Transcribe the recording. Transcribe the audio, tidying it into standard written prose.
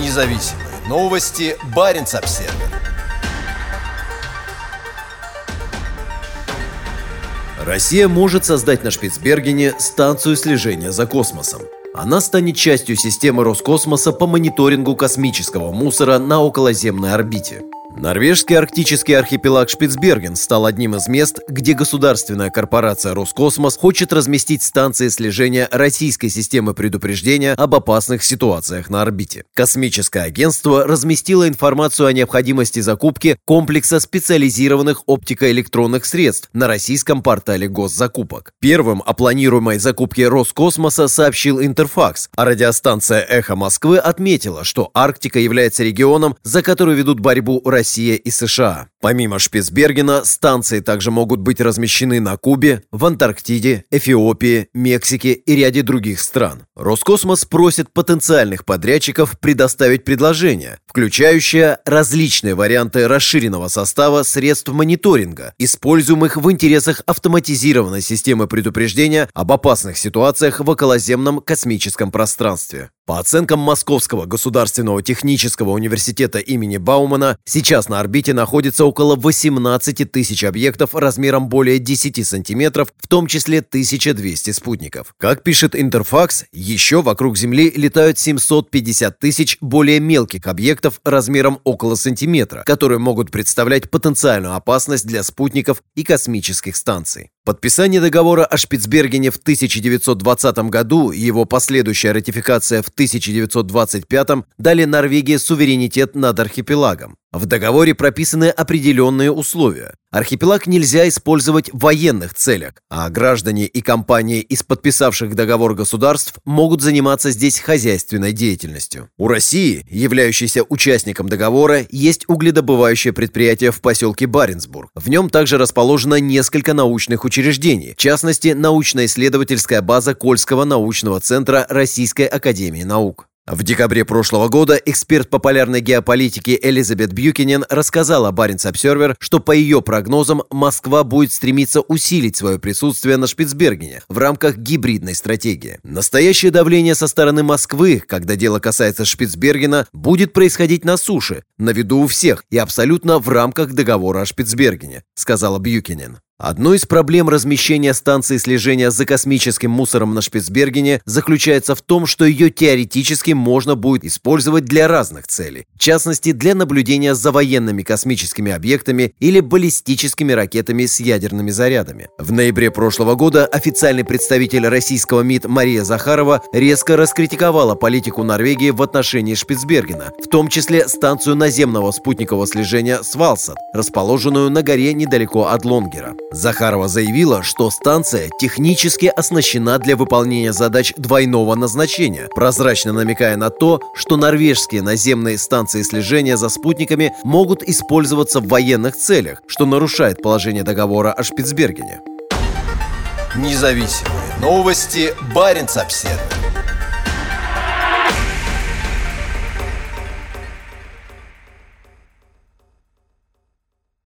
Независимые новости. Баренц-Обсервер. Россия может создать на Шпицбергене станцию слежения за космосом. Она станет частью системы Роскосмоса по мониторингу космического мусора на околоземной орбите. Норвежский арктический архипелаг Шпицберген стал одним из мест, где государственная корпорация Роскосмос хочет разместить станции слежения российской системы предупреждения об опасных ситуациях на орбите. Космическое агентство разместило информацию о необходимости закупки комплекса специализированных оптико-электронных средств на российском портале госзакупок. Первым о планируемой закупке Роскосмоса сообщил Интерфакс, а радиостанция «Эхо Москвы» отметила, что Арктика является регионом, за который ведут борьбу Россия и США. Помимо Шпицбергена, станции также могут быть размещены на Кубе, в Антарктиде, Эфиопии, Мексике и ряде других стран. Роскосмос просит потенциальных подрядчиков предоставить предложение, включающее различные варианты расширенного состава средств мониторинга, используемых в интересах автоматизированной системы предупреждения об опасных ситуациях в околоземном космическом пространстве. По оценкам Московского государственного технического университета имени Баумана, сейчас на орбите находится около 18 тысяч объектов размером более 10 сантиметров, в том числе 1200 спутников. Как пишет Интерфакс, еще вокруг Земли летают 750 тысяч более мелких объектов размером около сантиметра, которые могут представлять потенциальную опасность для спутников и космических станций. Подписание договора о Шпицбергене в 1920 году и его последующая ратификация в 1925 дали Норвегии суверенитет над архипелагом. В договоре прописаны определенные условия. Архипелаг нельзя использовать в военных целях, а граждане и компании из подписавших договор государств могут заниматься здесь хозяйственной деятельностью. У России, являющейся участником договора, есть угледобывающее предприятие в поселке Баренцбург. В нем также расположено несколько научных учреждений, в частности, научно-исследовательская база Кольского научного центра Российской академии наук. В декабре прошлого года эксперт по полярной геополитике Элизабет Бьюкинен рассказала Баренц-Обсервер, что по ее прогнозам Москва будет стремиться усилить свое присутствие на Шпицбергене в рамках гибридной стратегии. Настоящее давление со стороны Москвы, когда дело касается Шпицбергена, будет происходить на суше, на виду у всех и абсолютно в рамках договора о Шпицбергене, сказала Бьюкинен. Одной из проблем размещения станции слежения за космическим мусором на Шпицбергене заключается в том, что ее теоретически можно будет использовать для разных целей, в частности, для наблюдения за военными космическими объектами или баллистическими ракетами с ядерными зарядами. В ноябре прошлого года официальный представитель российского МИД Мария Захарова резко раскритиковала политику Норвегии в отношении Шпицбергена, в том числе станцию наземного спутникового слежения «Свалсат», расположенную на горе недалеко от Лонгера. Захарова заявила, что станция технически оснащена для выполнения задач двойного назначения, прозрачно намекая на то, что норвежские наземные станции слежения за спутниками могут использоваться в военных целях, что нарушает положение договора о Шпицбергене. Независимые новости. Баренц-Обсервер.